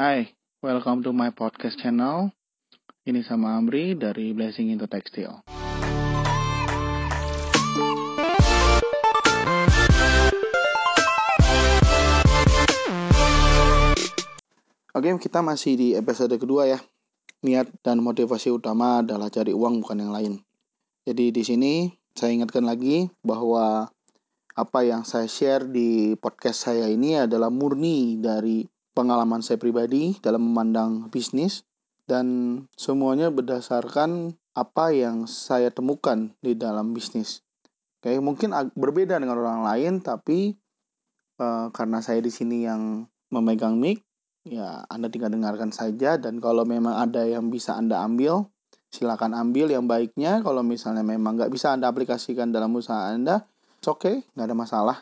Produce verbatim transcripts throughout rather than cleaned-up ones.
Hai, welcome to my podcast channel. Ini sama Amri dari Blessing into Textile. Oke, kita masih di episode kedua ya. Niat dan motivasi utama adalah cari uang, bukan yang lain. Jadi di sini saya ingatkan lagi bahwa apa yang saya share di podcast saya ini adalah murni dari pengalaman saya pribadi dalam memandang bisnis, dan semuanya berdasarkan apa yang saya temukan di dalam bisnis. Oke, mungkin ag- berbeda dengan orang lain, tapi e, karena saya di sini yang memegang mic, ya Anda tinggal dengarkan saja, dan kalau memang ada yang bisa Anda ambil, silakan ambil yang baiknya. Kalau misalnya memang nggak bisa Anda aplikasikan dalam usaha Anda, it's okay, nggak ada masalah.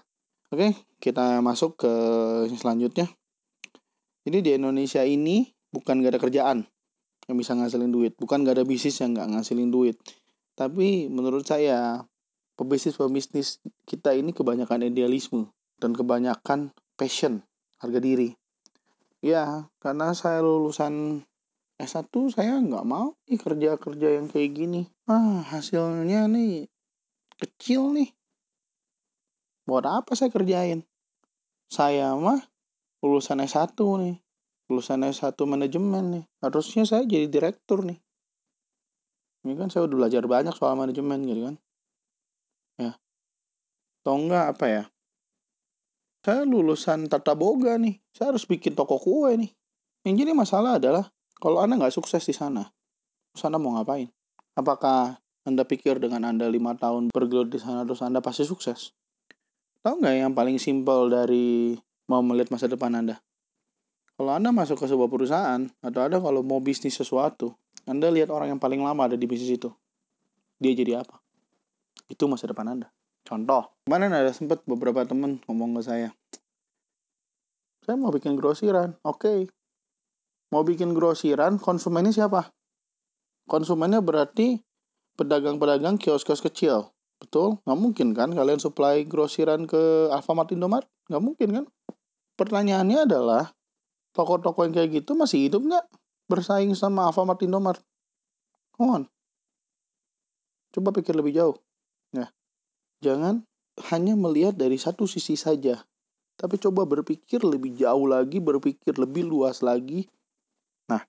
Oke, kita masuk ke selanjutnya. Jadi di Indonesia ini bukan gak ada kerjaan yang bisa ngasilin duit. Bukan gak ada bisnis yang gak ngasilin duit. Tapi menurut saya, pebisnis-pebisnis kita ini kebanyakan idealisme dan kebanyakan passion, harga diri. Ya, karena saya lulusan S satu, saya gak mau nih kerja-kerja yang kayak gini. Ah, hasilnya nih kecil nih. Buat apa saya kerjain? Saya mah lulusan S satu nih, lulusan S satu manajemen nih, harusnya saya jadi direktur nih. Ini kan saya udah belajar banyak soal manajemen gitu kan. Ya, atau enggak apa ya? Saya lulusan tata boga nih, saya harus bikin toko kue nih. Yang jadi masalah adalah kalau Anda nggak sukses di sana, terus Anda mau ngapain? Apakah Anda pikir dengan Anda lima tahun bergelut di sana terus Anda pasti sukses? Tahu nggak yang paling simpel dari mau melihat masa depan Anda? Kalau Anda masuk ke sebuah perusahaan, atau Anda kalau mau bisnis sesuatu, Anda lihat orang yang paling lama ada di bisnis itu. Dia jadi apa? Itu masa depan Anda. Contoh, kemarin ada sempat beberapa teman ngomong ke saya, saya mau bikin grosiran. Oke. Okay. Mau bikin grosiran, konsumennya siapa? Konsumennya berarti pedagang-pedagang kios-kios kecil. Betul? Nggak mungkin kan kalian supply grosiran ke Alfamart, Indomart? Nggak mungkin kan? Pertanyaannya adalah, toko-toko yang kayak gitu masih hidup nggak? Bersaing sama Alfamart, Indomart? Come on. Coba pikir lebih jauh. Nah, jangan hanya melihat dari satu sisi saja. Tapi coba berpikir lebih jauh lagi, berpikir lebih luas lagi. Nah,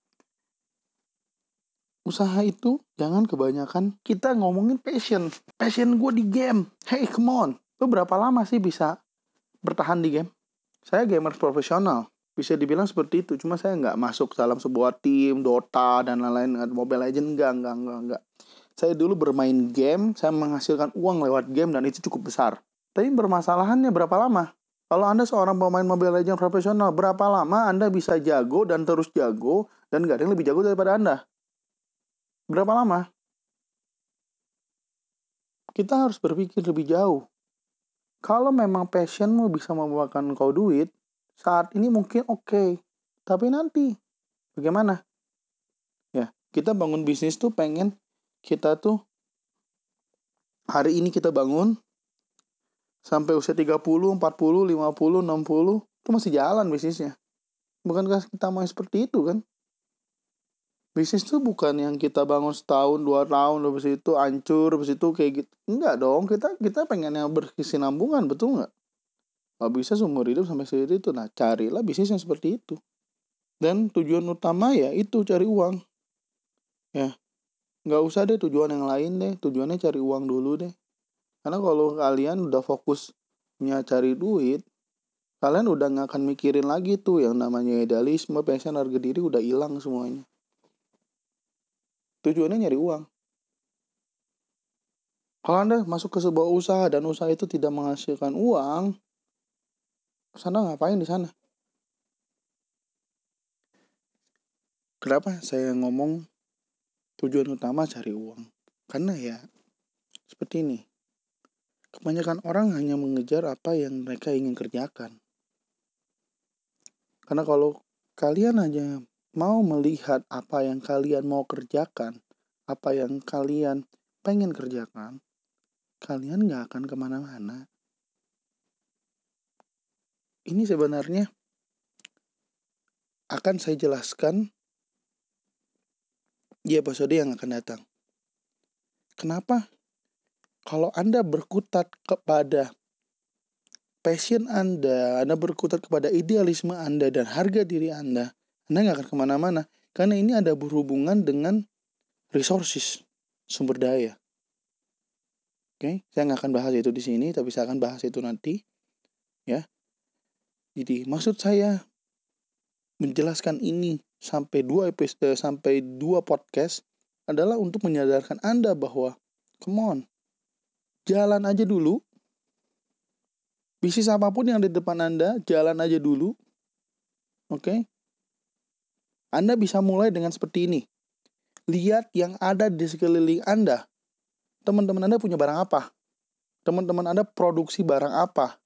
usaha itu jangan kebanyakan kita ngomongin passion. Passion gue di game. Hey, come on. Lo berapa lama sih bisa bertahan di game? Saya gamer profesional, bisa dibilang seperti itu. Cuma saya nggak masuk dalam sebuah tim, Dota, dan lain-lain, Mobile Legends, enggak, enggak, enggak, enggak. Saya dulu bermain game, saya menghasilkan uang lewat game, dan itu cukup besar. Tapi bermasalahannya berapa lama? Kalau Anda seorang pemain Mobile Legends profesional, berapa lama Anda bisa jago dan terus jago, dan nggak ada yang lebih jago daripada Anda? Berapa lama? Kita harus berpikir lebih jauh. Kalau memang passionmu bisa membawakan kau duit, saat ini mungkin oke. Okay. Tapi nanti, bagaimana? Ya, kita bangun bisnis tuh pengen kita tuh, hari ini kita bangun, sampai usia tiga puluh, empat puluh, lima puluh, enam puluh, itu masih jalan bisnisnya. Bukankah kita mau seperti itu kan? Bisnis tuh bukan yang kita bangun setahun, dua tahun, habis itu hancur, habis itu kayak gitu. Enggak dong, kita kita pengen yang berkesinambungan, betul nggak? Kalau bisa seumur hidup sampai seperti itu, nah carilah bisnis yang seperti itu. Dan tujuan utama ya itu cari uang. Ya, nggak usah deh tujuan yang lain deh, tujuannya cari uang dulu deh. Karena kalau kalian udah fokusnya cari duit, kalian udah nggak akan mikirin lagi tuh yang namanya idealisme, passion, harga diri udah hilang semuanya. Tujuannya nyari uang. Kalau Anda masuk ke sebuah usaha dan usaha itu tidak menghasilkan uang, Anda ngapain di sana? Kenapa saya ngomong tujuan utama cari uang? Karena ya seperti ini. Kebanyakan orang hanya mengejar apa yang mereka ingin kerjakan. Karena kalau kalian aja mau melihat apa yang kalian mau kerjakan, apa yang kalian pengen kerjakan, kalian gak akan kemana-mana. Ini sebenarnya akan saya jelaskan di episode yang akan datang. Kenapa? Kalau Anda berkutat kepada passion Anda, Anda berkutat kepada idealisme Anda dan harga diri Anda, Anda nggak akan kemana-mana. Karena ini ada berhubungan dengan resources, sumber daya. Oke, saya nggak akan bahas itu di sini, tapi saya akan bahas itu nanti. Ya. Jadi maksud saya menjelaskan ini sampai dua episode, sampai dua podcast adalah untuk menyadarkan Anda bahwa, come on, jalan aja dulu. Bisnis apapun yang ada di depan Anda, jalan aja dulu. Oke? Anda bisa mulai dengan seperti ini. Lihat yang ada di sekeliling Anda. Teman-teman Anda punya barang apa? Teman-teman Anda produksi barang apa?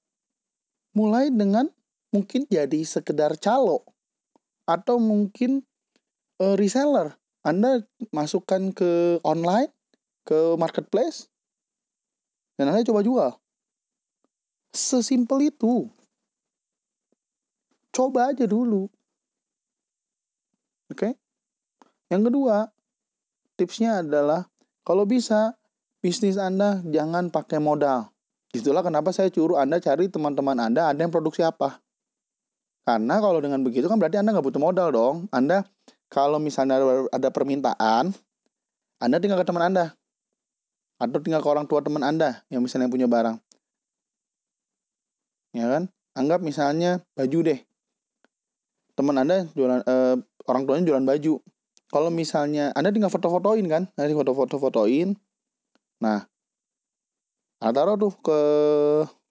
Mulai dengan mungkin jadi sekedar calo. Atau mungkin uh, reseller. Anda masukkan ke online, ke marketplace, dan Anda coba jual. Sesimpel itu. Coba aja dulu. Oke? Okay? Yang kedua, tipsnya adalah, kalau bisa, bisnis Anda jangan pakai modal. Itulah kenapa saya suruh Anda cari teman-teman Anda, Anda yang produksi apa. Karena kalau dengan begitu kan berarti Anda nggak butuh modal dong. Anda kalau misalnya ada permintaan, Anda tinggal ke teman Anda. Atau tinggal ke orang tua teman Anda yang misalnya punya barang. Ya kan? Anggap misalnya baju deh. Teman Anda jualan, eh, orang tuanya jualan baju. Kalau misalnya Anda tinggal foto-fotoin kan? Nanti foto-foto-fotoin. Nah, Anda taruh tuh ke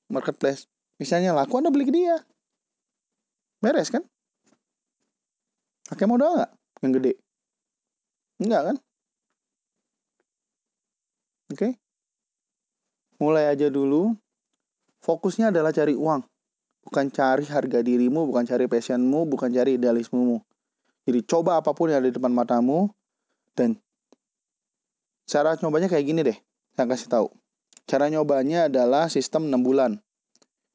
marketplace. Misalnya laku, Anda beli ke dia. Beres kan? Pakai modal nggak? Yang gede? Enggak kan? Oke? Okay? Mulai aja dulu. Fokusnya adalah cari uang. Bukan cari harga dirimu, bukan cari passionmu, bukan cari idealismemu. Jadi coba apapun yang ada di depan matamu. Dan cara nyobanya kayak gini deh. Saya kasih tahu. Cara nyobanya adalah sistem enam bulan.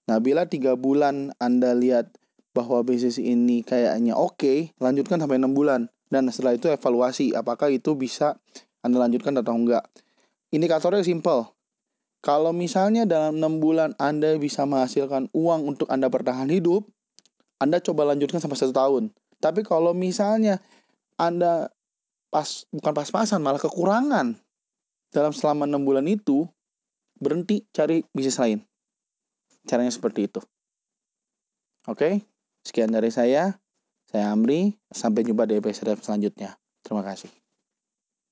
Nah, bila tiga bulan Anda lihat bahwa bisnis ini kayaknya oke, okay, lanjutkan sampai enam bulan. Dan setelah itu evaluasi apakah itu bisa Anda lanjutkan atau enggak. Indikatornya simple. Kalau misalnya dalam enam bulan Anda bisa menghasilkan uang untuk Anda bertahan hidup, Anda coba lanjutkan sampai satu tahun. Tapi kalau misalnya Anda pas bukan pas-pasan, malah kekurangan dalam selama enam bulan itu, berhenti cari bisnis lain. Caranya seperti itu. Oke? Sekian dari saya, saya Amri, sampai jumpa di episode selanjutnya. Terima kasih.